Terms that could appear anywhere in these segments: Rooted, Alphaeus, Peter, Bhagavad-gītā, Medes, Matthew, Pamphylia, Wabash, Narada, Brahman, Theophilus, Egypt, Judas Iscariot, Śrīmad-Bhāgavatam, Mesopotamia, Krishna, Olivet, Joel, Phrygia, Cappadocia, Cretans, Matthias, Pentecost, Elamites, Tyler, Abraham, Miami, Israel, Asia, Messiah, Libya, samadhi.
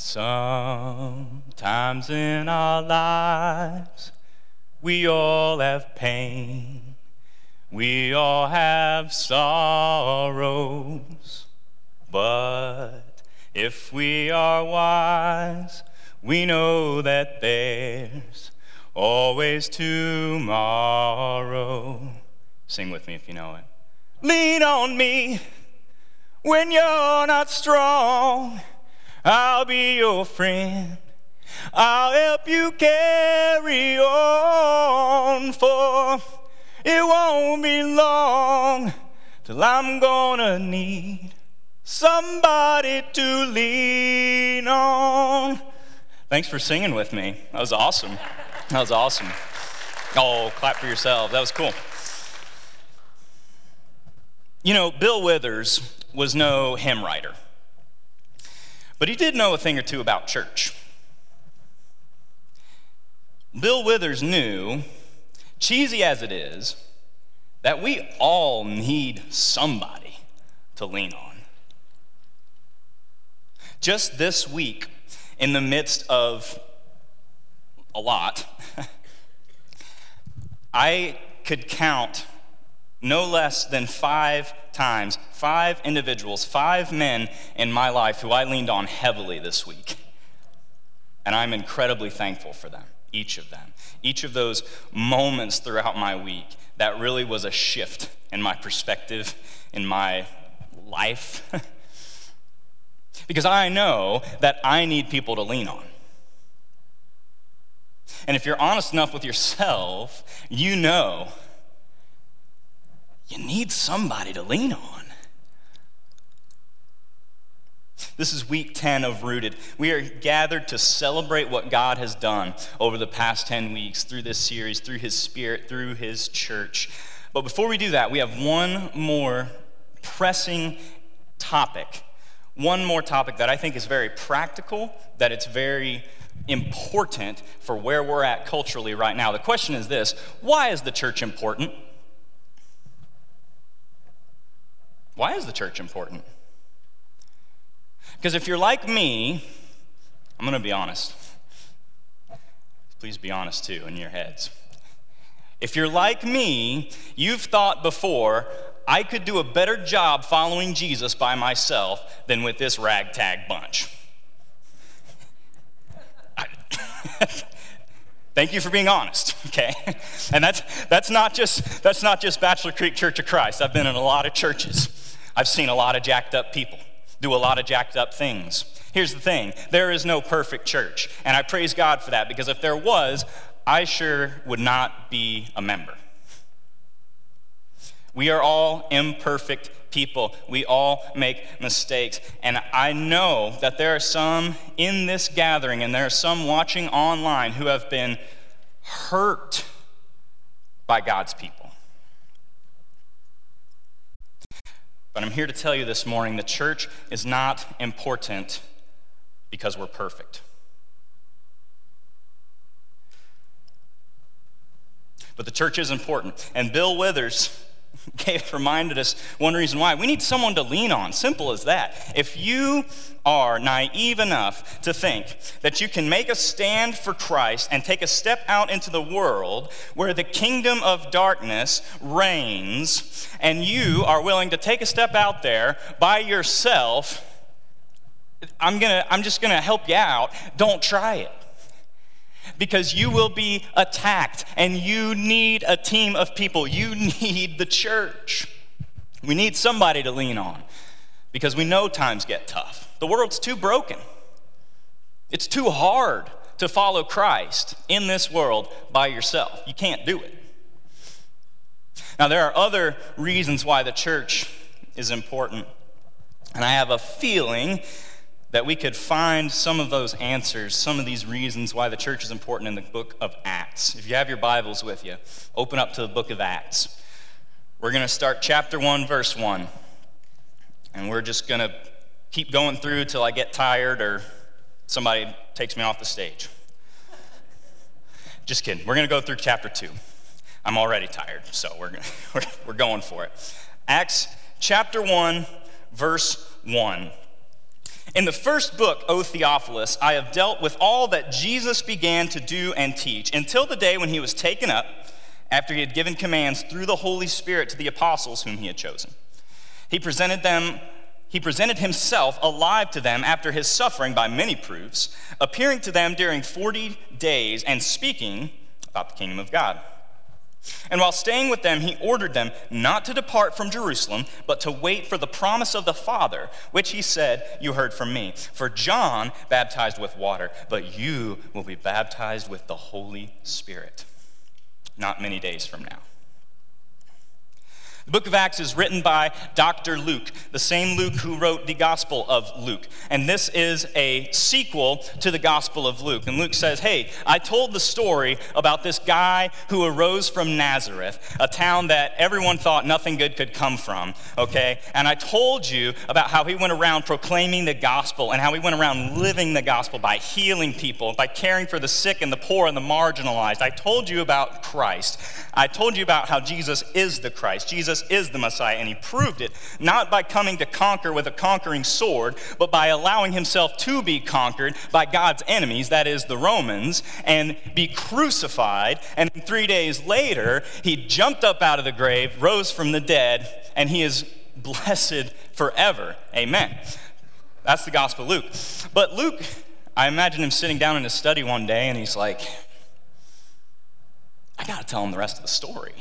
Sometimes in our lives, we all have pain. We all have sorrows. But if we are wise, we know that there's always tomorrow. Sing with me if you know it. Lean on me when you're not strong. I'll be your friend. I'll help you carry on, for it won't be long till I'm gonna need somebody to lean on. Thanks for singing with me. That was awesome. That was awesome. Oh, clap for yourselves. That was cool. You know, Bill Withers was no hymn writer, but he did know a thing or two about church. Bill Withers knew, cheesy as it is, that we all need somebody to lean on. Just this week, in the midst of a lot, I could count no less than 5 times, 5 individuals, 5 men in my life who I leaned on heavily this week. And I'm incredibly thankful for them, each of them. Each of those moments throughout my week that really was a shift in my perspective, in my life. Because I know that I need people to lean on. And if you're honest enough with yourself, you know you need somebody to lean on. This is week 10 of Rooted. We are gathered to celebrate what God has done over the past 10 weeks through this series, through His Spirit, through His church. But before we do that, we have one more pressing topic. One more topic that I think is very practical, that it's very important for where we're at culturally right now. The question is this: why is the church important? Why is the church important? Because if you're like me, I'm going to be honest. Please be honest too in your heads. If you're like me, you've thought before, I could do a better job following Jesus by myself than with this ragtag bunch. Thank you for being honest, okay? And that's not just Bachelor Creek Church of Christ. I've been in a lot of churches. I've seen a lot of jacked up people do a lot of jacked up things. Here's the thing: there is no perfect church, and I praise God for that, because if there was, I sure would not be a member. We are all imperfect people. We all make mistakes. And I know that there are some in this gathering, and there are some watching online, who have been hurt by God's people. But I'm here to tell you this morning, the church is not important because we're perfect. But the church is important. And Bill Withers reminded us one reason why. We need someone to lean on. Simple as that. If you are naive enough to think that you can make a stand for Christ and take a step out into the world where the kingdom of darkness reigns, and you are willing to take a step out there by yourself, I'm just gonna help you out. Don't try it. Because you will be attacked, and you need a team of people. You need the church. We need somebody to lean on, because we know times get tough. The world's too broken. It's too hard to follow Christ in this world by yourself. You can't do it. Now, there are other reasons why the church is important, and I have a feeling that we could find some of those answers, some of these reasons why the church is important in the book of Acts. If you have your Bibles with you, open up to the book of Acts. We're going to start chapter 1, verse 1. And we're just going to keep going through till I get tired or somebody takes me off the stage. Just kidding. We're going to go through chapter 2. I'm already tired, so we're going for it. Acts chapter 1, verse 1. In the first book, O Theophilus, I have dealt with all that Jesus began to do and teach until the day when he was taken up, after he had given commands through the Holy Spirit to the apostles whom he had chosen. He presented himself alive to them after his suffering by many proofs, appearing to them during 40 days and speaking about the kingdom of God. And while staying with them, he ordered them not to depart from Jerusalem, but to wait for the promise of the Father, which he said, "You heard from me. For John baptized with water, but you will be baptized with the Holy Spirit not many days from now." The book of Acts is written by Dr. Luke, the same Luke who wrote the Gospel of Luke. And this is a sequel to the Gospel of Luke. And Luke says, hey, I told the story about this guy who arose from Nazareth, a town that everyone thought nothing good could come from, okay? And I told you about how he went around proclaiming the gospel and how he went around living the gospel by healing people, by caring for the sick and the poor and the marginalized. I told you about Christ. I told you about how Jesus is the Christ. Jesus is the Messiah, and he proved it, not by coming to conquer with a conquering sword, but by allowing himself to be conquered by God's enemies, that is the Romans, and be crucified, and 3 days later, he jumped up out of the grave, rose from the dead, and he is blessed forever. Amen. That's the Gospel of Luke. But Luke, I imagine him sitting down in his study one day, and he's like, I got to tell him the rest of the story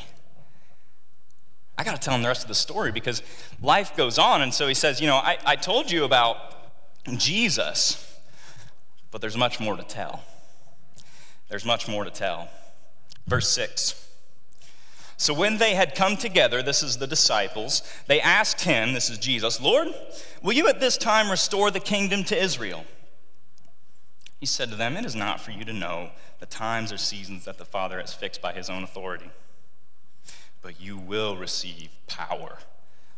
because life goes on. And so he says, I told you about Jesus, but there's much more to tell. There's much more to tell. Verse 6. So when they had come together, this is the disciples, they asked him, this is Jesus, Lord, will you at this time restore the kingdom to Israel? He said to them, it is not for you to know the times or seasons that the Father has fixed by his own authority. But you will receive power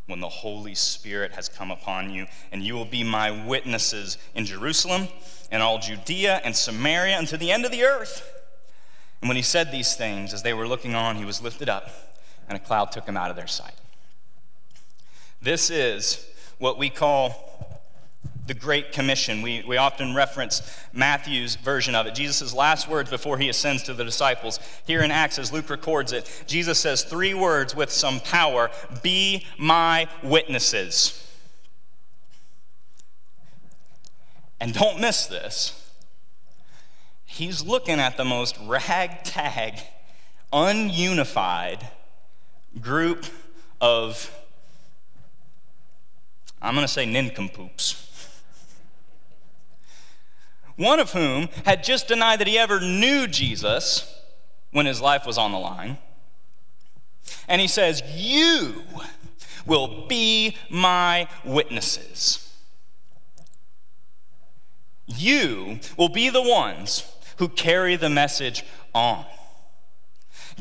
when the Holy Spirit has come upon you, and you will be my witnesses in Jerusalem and all Judea and Samaria and to the end of the earth. And when he said these things, as they were looking on, he was lifted up, and a cloud took him out of their sight. This is what we call the Great Commission. We often reference Matthew's version of it. Jesus' last words before he ascends to the disciples. Here in Acts, as Luke records it, Jesus says 3 words with some power: be my witnesses. And don't miss this. He's looking at the most ragtag, ununified group of, I'm going to say, nincompoops. One of whom had just denied that he ever knew Jesus when his life was on the line. And he says, you will be my witnesses. You will be the ones who carry the message on.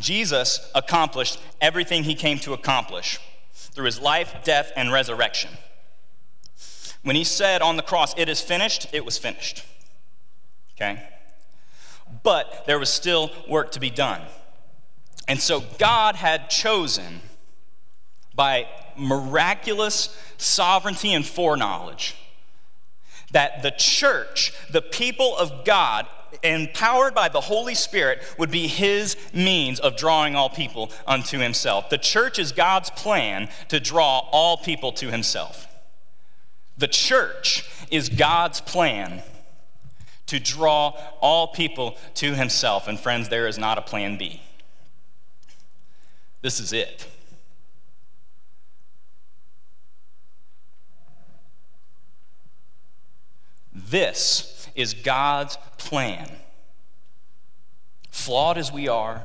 Jesus accomplished everything he came to accomplish through his life, death, and resurrection. When he said on the cross, it is finished, it was finished. Okay? But there was still work to be done. And so God had chosen, by miraculous sovereignty and foreknowledge, that the church, the people of God, empowered by the Holy Spirit, would be his means of drawing all people unto himself. The church is God's plan to draw all people to himself. The church is God's plan to draw all people to himself. And friends, there is not a plan B. This is it. This is God's plan. Flawed as we are,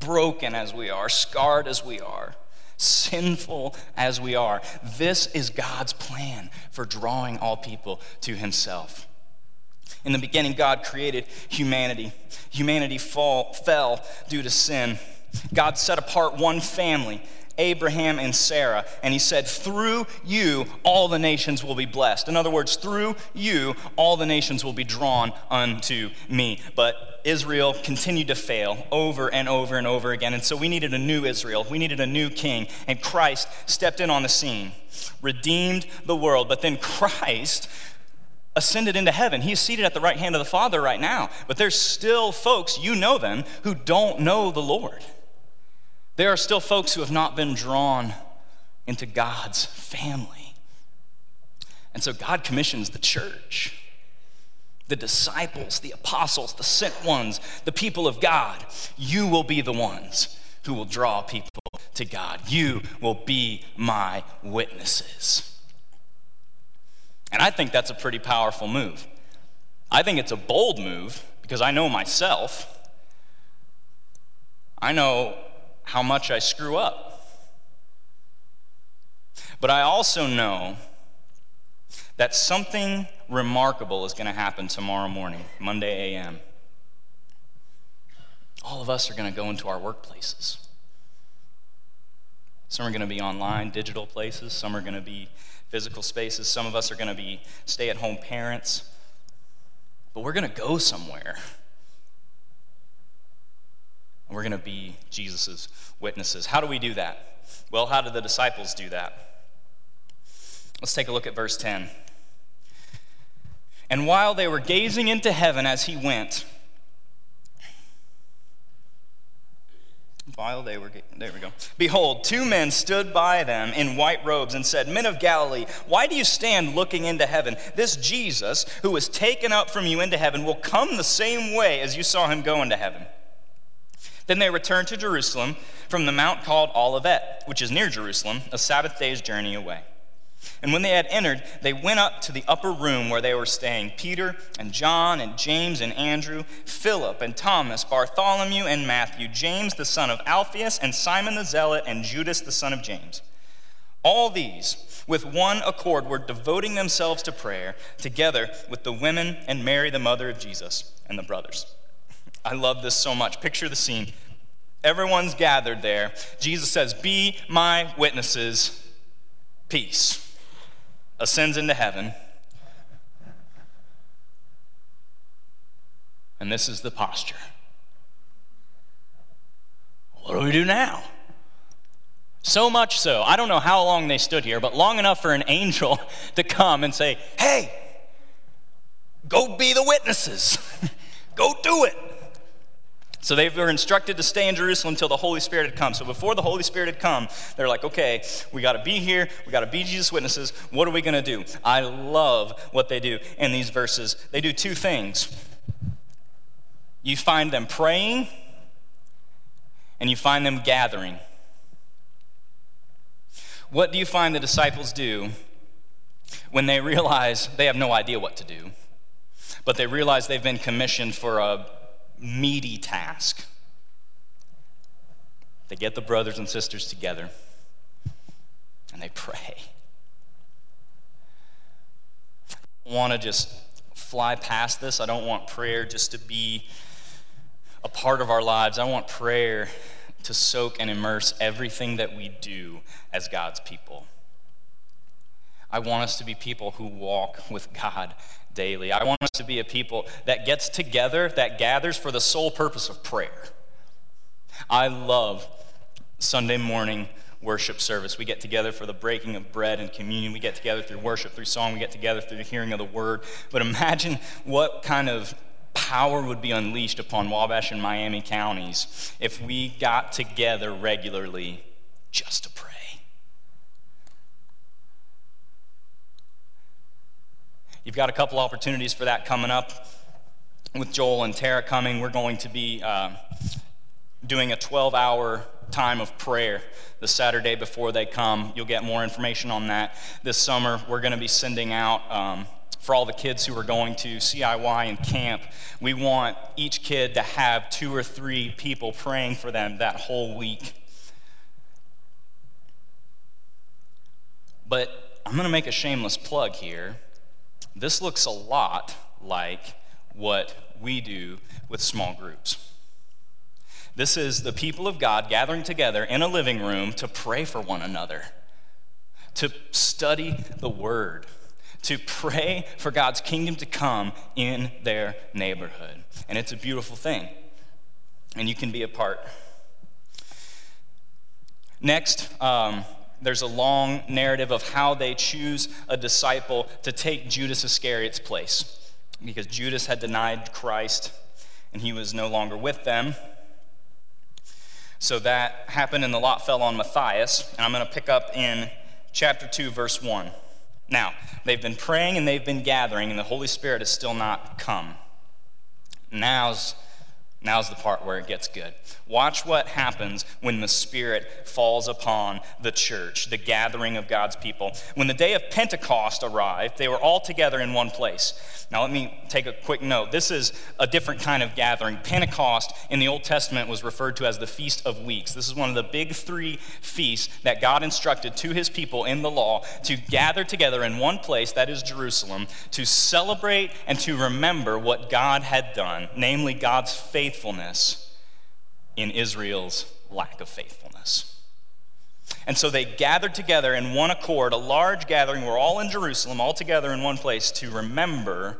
broken as we are, scarred as we are, sinful as we are, this is God's plan for drawing all people to himself. In the beginning, God created humanity. Humanity fell due to sin. God set apart one family, Abraham and Sarah, and he said, through you, all the nations will be blessed. In other words, through you, all the nations will be drawn unto me. But Israel continued to fail over and over and over again, and so we needed a new Israel. We needed a new king, and Christ stepped in on the scene, redeemed the world. But then Christ ascended into heaven. He is seated at the right hand of the Father right now. But there's still folks, you know them, who don't know the Lord. There are still folks who have not been drawn into God's family. And so God commissions the church, the disciples, the apostles, the sent ones, the people of God. You will be the ones who will draw people to God. You will be my witnesses. And I think that's a pretty powerful move. I think it's a bold move because I know myself. I know how much I screw up. But I also know that something remarkable is going to happen tomorrow morning, Monday a.m. All of us are going to go into our workplaces. Some are going to be online, digital places. Some are going to be physical spaces. Some of us are going to be stay-at-home parents. But we're going to go somewhere. And we're going to be Jesus' witnesses. How do we do that? Well, how did the disciples do that? Let's take a look at verse 10. And while they were gazing into heaven as he went, behold, two men stood by them in white robes and said, Men of Galilee, why do you stand looking into heaven? This Jesus, who was taken up from you into heaven, will come the same way as you saw him go into heaven. Then they returned to Jerusalem from the mount called Olivet, which is near Jerusalem, a Sabbath day's journey away. And when they had entered, they went up to the upper room where they were staying, Peter and John and James and Andrew, Philip and Thomas, Bartholomew and Matthew, James the son of Alphaeus, and Simon the Zealot, and Judas the son of James. All these, with one accord, were devoting themselves to prayer, together with the women and Mary, the mother of Jesus, and the brothers. I love this so much. Picture the scene. Everyone's gathered there. Jesus says, Be my witnesses. Peace. Ascends into heaven. And this is the posture. What do we do now? So much so, I don't know how long they stood here, but long enough for an angel to come and say, Hey, go be the witnesses. Go do it. So they were instructed to stay in Jerusalem until the Holy Spirit had come. So before the Holy Spirit had come, they're like, okay, we got to be here. We got to be Jesus' witnesses. What are we going to do? I love what they do in these verses. They do two things. You find them praying, and you find them gathering. What do you find the disciples do when they realize they have no idea what to do, but they realize they've been commissioned for a meaty task? They get the brothers and sisters together and they pray. I want to just fly past this. I don't want prayer just to be a part of our lives. I want prayer to soak and immerse everything that we do as God's people. I want us to be people who walk with God daily. I want us to be a people that gets together, that gathers for the sole purpose of prayer. I love Sunday morning worship service. We get together for the breaking of bread and communion. We get together through worship, through song. We get together through the hearing of the word. But imagine what kind of power would be unleashed upon Wabash and Miami counties if we got together regularly just to pray. You've got a couple opportunities for that coming up. With Joel and Tara coming, we're going to be doing a 12-hour time of prayer the Saturday before they come. You'll get more information on that. This summer, we're going to be sending out, for all the kids who are going to CIY and camp, we want each kid to have 2 or 3 people praying for them that whole week. But I'm going to make a shameless plug here. This looks a lot like what we do with small groups. This is the people of God gathering together in a living room to pray for one another, to study the word, to pray for God's kingdom to come in their neighborhood. And it's a beautiful thing, and you can be a part. Next, there's a long narrative of how they choose a disciple to take Judas Iscariot's place, because Judas had denied Christ and he was no longer with them. So that happened, and the lot fell on Matthias, and I'm going to pick up in chapter 2, verse 1. Now, they've been praying and they've been gathering, and the Holy Spirit has still not come. Now's the part where it gets good. Watch what happens when the Spirit falls upon the church, the gathering of God's people. When the day of Pentecost arrived, they were all together in one place. Now let me take a quick note. This is a different kind of gathering. Pentecost in the Old Testament was referred to as the Feast of Weeks. This is one of the big three feasts that God instructed to his people in the law to gather together in one place, that is Jerusalem, to celebrate and to remember what God had done, namely God's faithfulness in Israel's lack of faithfulness. And so they gathered together in one accord, a large gathering. We're all in Jerusalem, all together in one place to remember.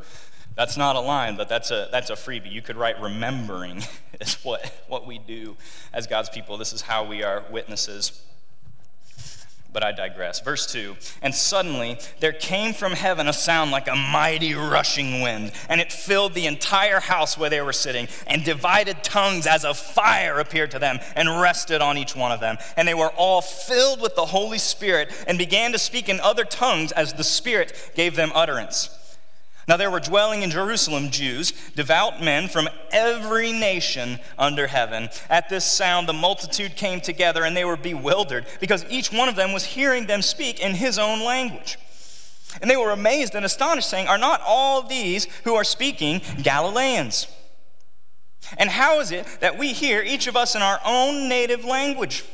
That's not a line, but that's a freebie. You could write remembering is what we do as God's people. This is how we are witnesses. But I digress. Verse 2, and suddenly there came from heaven a sound like a mighty rushing wind, and it filled the entire house where they were sitting, and divided tongues as of fire appeared to them and rested on each one of them. And they were all filled with the Holy Spirit and began to speak in other tongues as the Spirit gave them utterance. Now there were dwelling in Jerusalem Jews, devout men from every nation under heaven. At this sound the multitude came together, and they were bewildered, because each one of them was hearing them speak in his own language. And they were amazed and astonished, saying, "Are not all these who are speaking Galileans? And how is it that we hear, each of us in our own native language?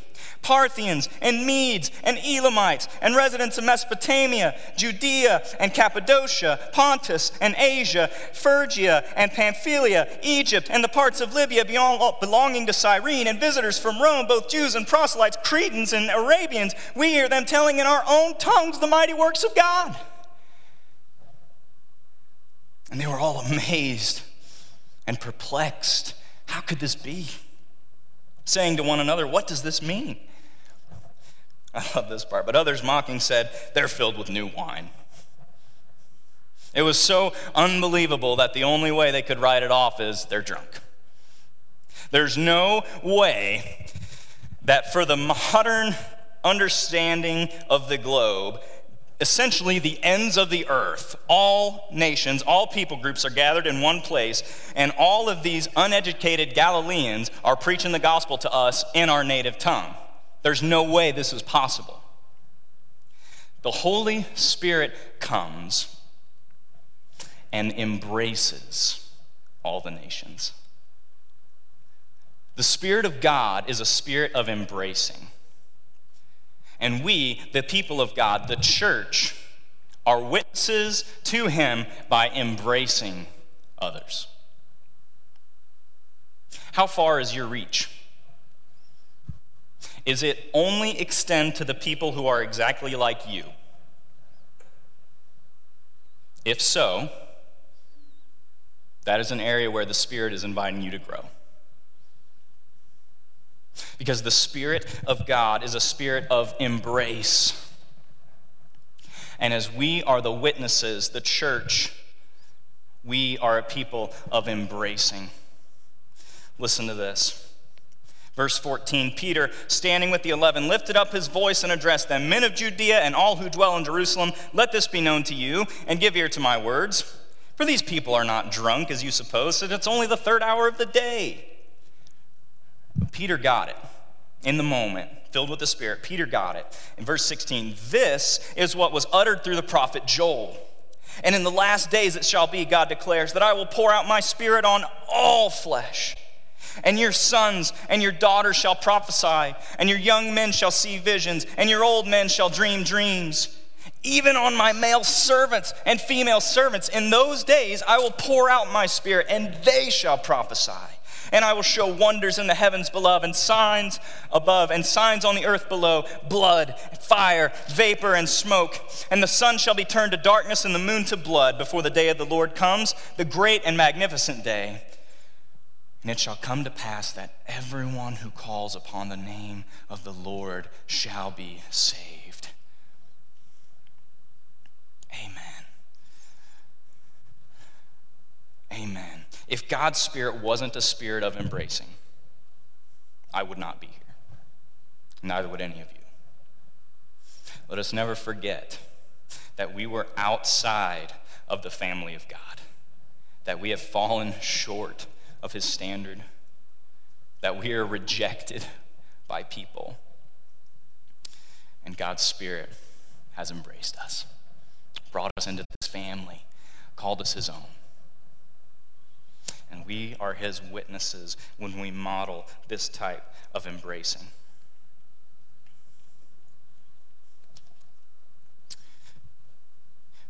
Parthians and Medes and Elamites and residents of Mesopotamia, Judea and Cappadocia, Pontus and Asia, Phrygia and Pamphylia, Egypt and the parts of Libya belonging to Cyrene, and visitors from Rome, both Jews and proselytes, Cretans and Arabians, we hear them telling in our own tongues the mighty works of God." And they were all amazed and perplexed. How could this be? Saying to one another, "What does this mean?" I love this part. But others mocking said, "They're filled with new wine." It was so unbelievable that the only way they could write it off is they're drunk. There's no way that for the modern understanding of the globe, essentially the ends of the earth, all nations, all people groups are gathered in one place, and all of these uneducated Galileans are preaching the gospel to us in our native tongue. There's no way this is possible. The Holy Spirit comes and embraces all the nations. The Spirit of God is a spirit of embracing. And we, the people of God, the church, are witnesses to him by embracing others. How far is your reach? Is it only extend to the people who are exactly like you? If so, that is an area where the Spirit is inviting you to grow. Because the Spirit of God is a spirit of embrace. And as we are the witnesses, the church, we are a people of embracing. Listen to this. Verse 14, Peter, standing with the 11, lifted up his voice and addressed them, "Men of Judea and all who dwell in Jerusalem, let this be known to you, and give ear to my words. For these people are not drunk, as you suppose, and it's only the third hour of the day." Peter got it in the moment, filled with the Spirit. Peter got it. In verse 16, "This is what was uttered through the prophet Joel. And in the last days it shall be, God declares, that I will pour out my Spirit on all flesh. And your sons and your daughters shall prophesy, and your young men shall see visions, and your old men shall dream dreams. Even on my male servants and female servants, in those days I will pour out my Spirit, and they shall prophesy. And I will show wonders in the heavens below and signs above and signs on the earth below, blood, fire, vapor, and smoke. And the sun shall be turned to darkness and the moon to blood before the day of the Lord comes, the great and magnificent day. And it shall come to pass that everyone who calls upon the name of the Lord shall be saved. Amen. Amen. If God's Spirit wasn't a spirit of embracing, I would not be here. Neither would any of you. Let us never forget that we were outside of the family of God, that we have fallen short of his standard, that we are rejected by people, and God's Spirit has embraced us, brought us into this family, called us his own. And we are his witnesses when we model this type of embracing.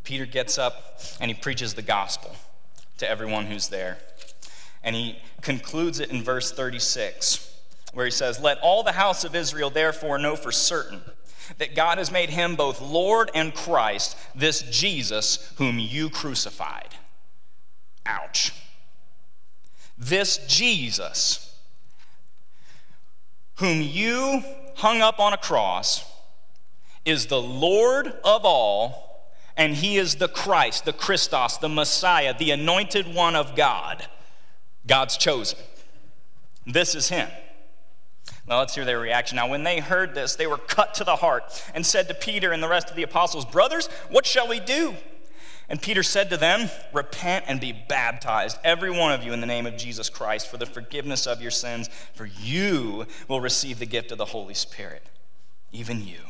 Peter gets up and he preaches the gospel to everyone who's there. And he concludes it in verse 36, where he says, "Let all the house of Israel therefore know for certain that God has made him both Lord and Christ, this Jesus whom you crucified." Ouch. This Jesus, whom you hung up on a cross, is the Lord of all, and he is the Christ, the Christos, the Messiah, the anointed one of God, God's chosen. This is him. Now let's hear their reaction. "Now when they heard this, they were cut to the heart and said to Peter and the rest of the apostles, 'Brothers, what shall we do?' And Peter said to them, 'Repent and be baptized, every one of you, in the name of Jesus Christ for the forgiveness of your sins, for you will receive the gift of the Holy Spirit, even you.'"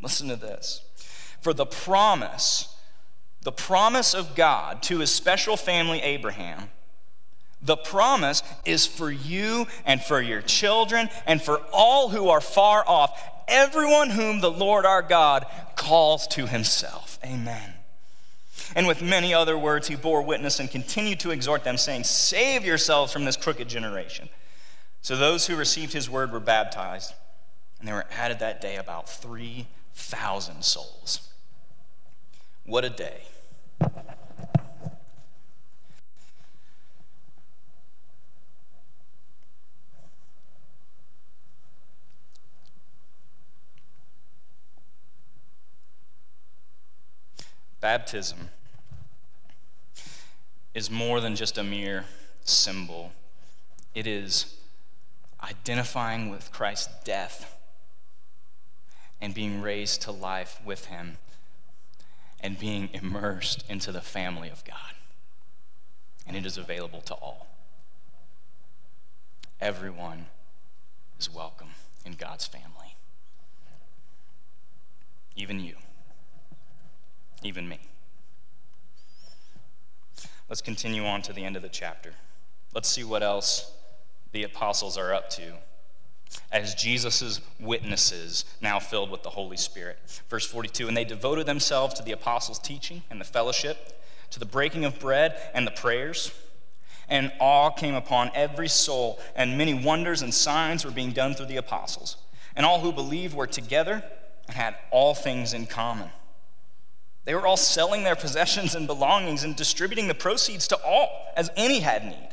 Listen to this. "For the promise of God to his special family Abraham, the promise is for you and for your children and for all who are far off, everyone whom the Lord our God calls to himself." Amen. "And with many other words he bore witness and continued to exhort them, saying, 'Save yourselves from this crooked generation.' So those who received his word were baptized, and there were added that day about 3,000 souls." What a day. Baptism is more than just a mere symbol. It is identifying with Christ's death and being raised to life with him and being immersed into the family of God. And it is available to all. Everyone is welcome in God's family. Even you. Even me. Let's continue on to the end of the chapter. Let's see what else the apostles are up to as Jesus' witnesses, now filled with the Holy Spirit. Verse 42, "And they devoted themselves to the apostles' teaching and the fellowship, to the breaking of bread and the prayers. And awe came upon every soul, and many wonders and signs were being done through the apostles. And all who believed were together and had all things in common. They were all selling their possessions and belongings and distributing the proceeds to all, as any had need.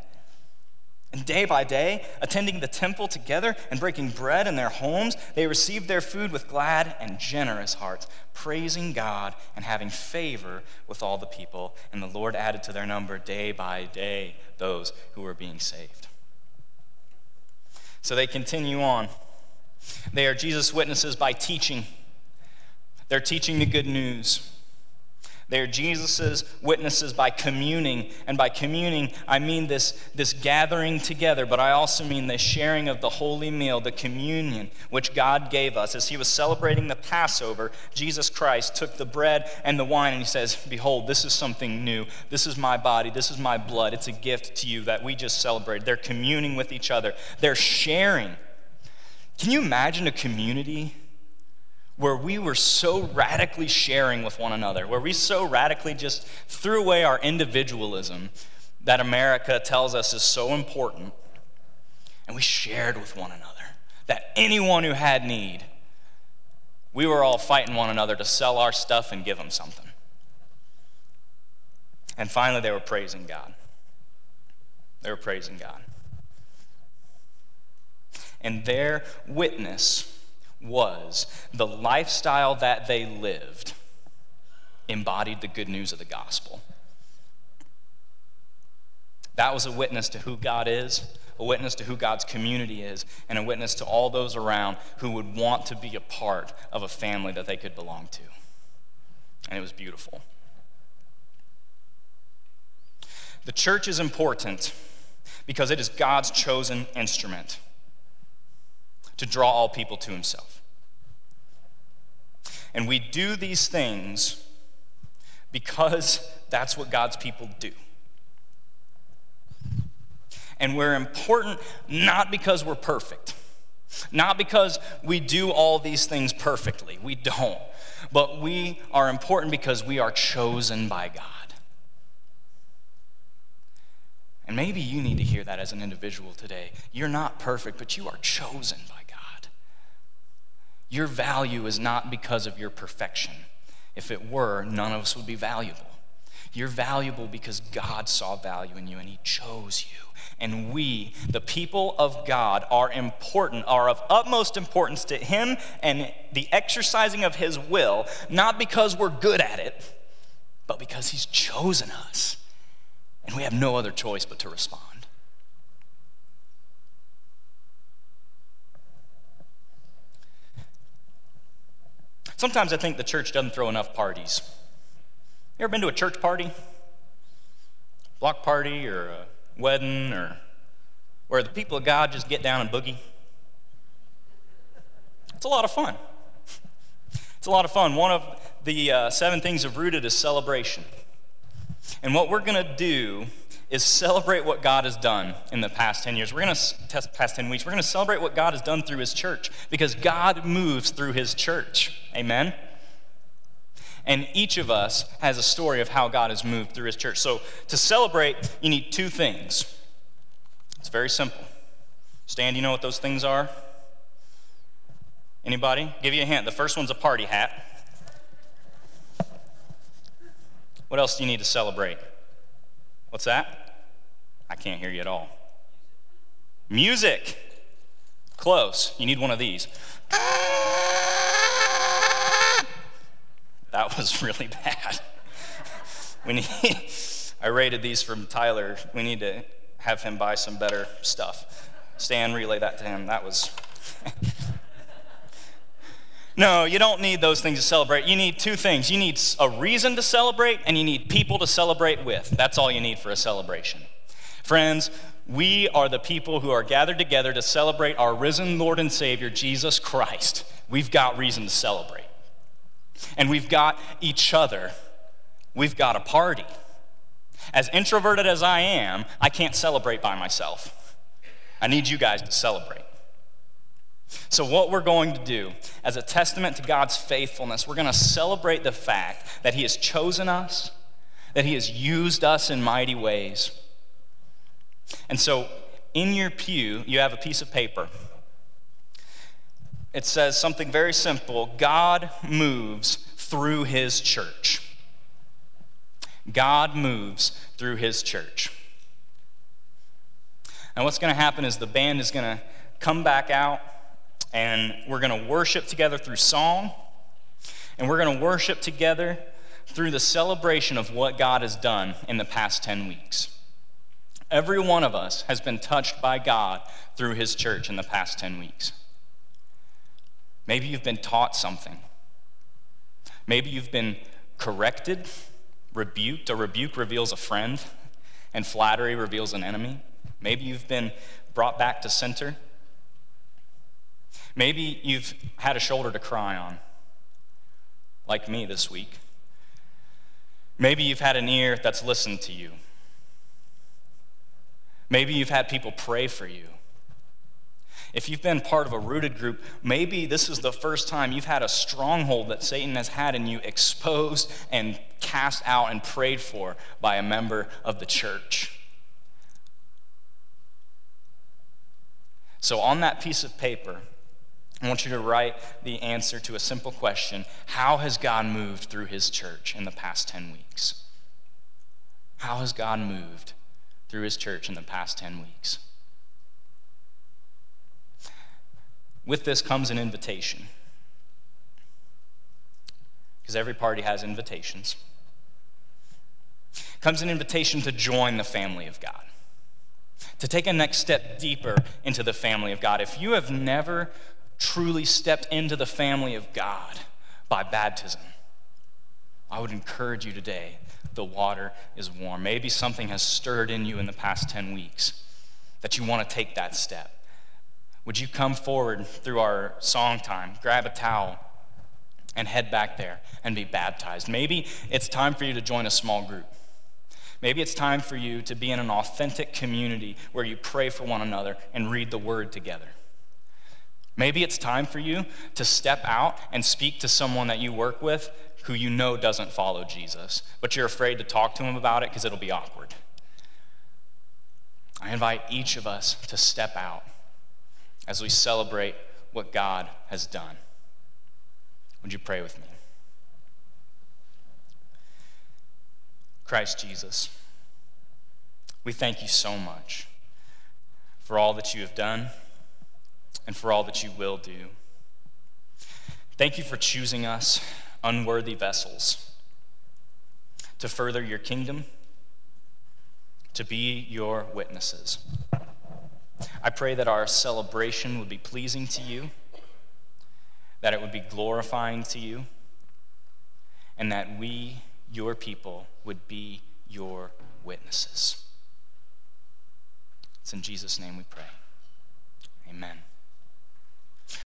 And day by day, attending the temple together and breaking bread in their homes, they received their food with glad and generous hearts, praising God and having favor with all the people. And the Lord added to their number day by day those who were being saved." So they continue on. They are Jesus' witnesses by teaching. They're teaching the good news. They are Jesus' witnesses by communing, and by communing I mean this gathering together, but I also mean the sharing of the holy meal, the communion which God gave us. As he was celebrating the Passover, Jesus Christ took the bread and the wine, and he says, "Behold, this is something new. This is my body. This is my blood. It's a gift to you that we just celebrated." They're communing with each other. They're sharing. Can you imagine a community where we were so radically sharing with one another, where we so radically just threw away our individualism that America tells us is so important, and we shared with one another, that anyone who had need, we were all fighting one another to sell our stuff and give them something. And finally, they were praising God. and their witness was the lifestyle that they lived embodied the good news of the gospel. That was a witness to who God is, a witness to who God's community is, and a witness to all those around who would want to be a part of a family that they could belong to. And it was beautiful. The church is important because it is God's chosen instrument to draw all people to himself. And we do these things because that's what God's people do. And we're important not because we're perfect, not because we do all these things perfectly. We don't. But we are important because we are chosen by God. And maybe you need to hear that as an individual today. You're not perfect, but you are chosen by God. Your value is not because of your perfection. If it were, none of us would be valuable. You're valuable because God saw value in you and he chose you. And we, the people of God, are important, are of utmost importance to him and the exercising of his will, not because we're good at it, but because he's chosen us. And we have no other choice but to respond. Sometimes I think the church doesn't throw enough parties. You ever been to a church party? Block party or a wedding, or where the people of God just get down and boogie? It's a lot of fun. It's a lot of fun. One of the 7 things of Rooted is celebration. And what we're going to do is celebrate what God has done in the past 10 years. We're going to, past 10 weeks, we're going to celebrate what God has done through his church, because God moves through his church. Amen? And each of us has a story of how God has moved through his church. So to celebrate, you need 2 things. It's very simple. Stan, do you know what those things are? Anybody? Give you a hint. The first one's a party hat. What else do you need to celebrate? What's that? I can't hear you at all. Music. Close. You need one of these. That was really bad. I rated these from Tyler. We need to have him buy some better stuff. Stan, relay that to him. That was... No, you don't need those things to celebrate. You need 2 things. You need a reason to celebrate, and you need people to celebrate with. That's all you need for a celebration. Friends, we are the people who are gathered together to celebrate our risen Lord and Savior, Jesus Christ. We've got reason to celebrate. And we've got each other. We've got a party. As introverted as I am, I can't celebrate by myself. I need you guys to celebrate. So what we're going to do, as a testament to God's faithfulness, we're going to celebrate the fact that he has chosen us, that he has used us in mighty ways. And so in your pew, you have a piece of paper. It says something very simple: God moves through his church. God moves through his church. And what's going to happen is the band is going to come back out, and we're going to worship together through song, and we're going to worship together through the celebration of what God has done in the past 10 weeks. Every one of us has been touched by God through his church in the past 10 weeks. Maybe you've been taught something. Maybe you've been corrected, rebuked. A rebuke reveals a friend, and flattery reveals an enemy. Maybe you've been brought back to center. Maybe you've had a shoulder to cry on, like me this week. Maybe you've had an ear that's listened to you. Maybe you've had people pray for you. If you've been part of a Rooted group, maybe this is the first time you've had a stronghold that Satan has had in you exposed and cast out and prayed for by a member of the church. So on that piece of paper, I want you to write the answer to a simple question: how has God moved through his church in the past 10 weeks? How has God moved through his church in the past 10 weeks? With this comes an invitation. Because every party has invitations. Comes an invitation to join the family of God. To take a next step deeper into the family of God. If you have never truly stepped into the family of God by baptism, I would encourage you today, the water is warm. Maybe something has stirred in you in the past 10 weeks that you want to take that step. Would you come forward through our song time, grab a towel, and head back there and be baptized? Maybe it's time for you to join a small group. Maybe it's time for you to be in an authentic community where you pray for one another and read the word together. Maybe it's time for you to step out and speak to someone that you work with who you know doesn't follow Jesus, but you're afraid to talk to him about it because it'll be awkward. I invite each of us to step out as we celebrate what God has done. Would you pray with me? Christ Jesus, we thank you so much for all that you have done and for all that you will do. Thank you for choosing us, unworthy vessels, to further your kingdom, to be your witnesses. I pray that our celebration would be pleasing to you, that it would be glorifying to you, and that we, your people, would be your witnesses. It's in Jesus' name we pray. Amen.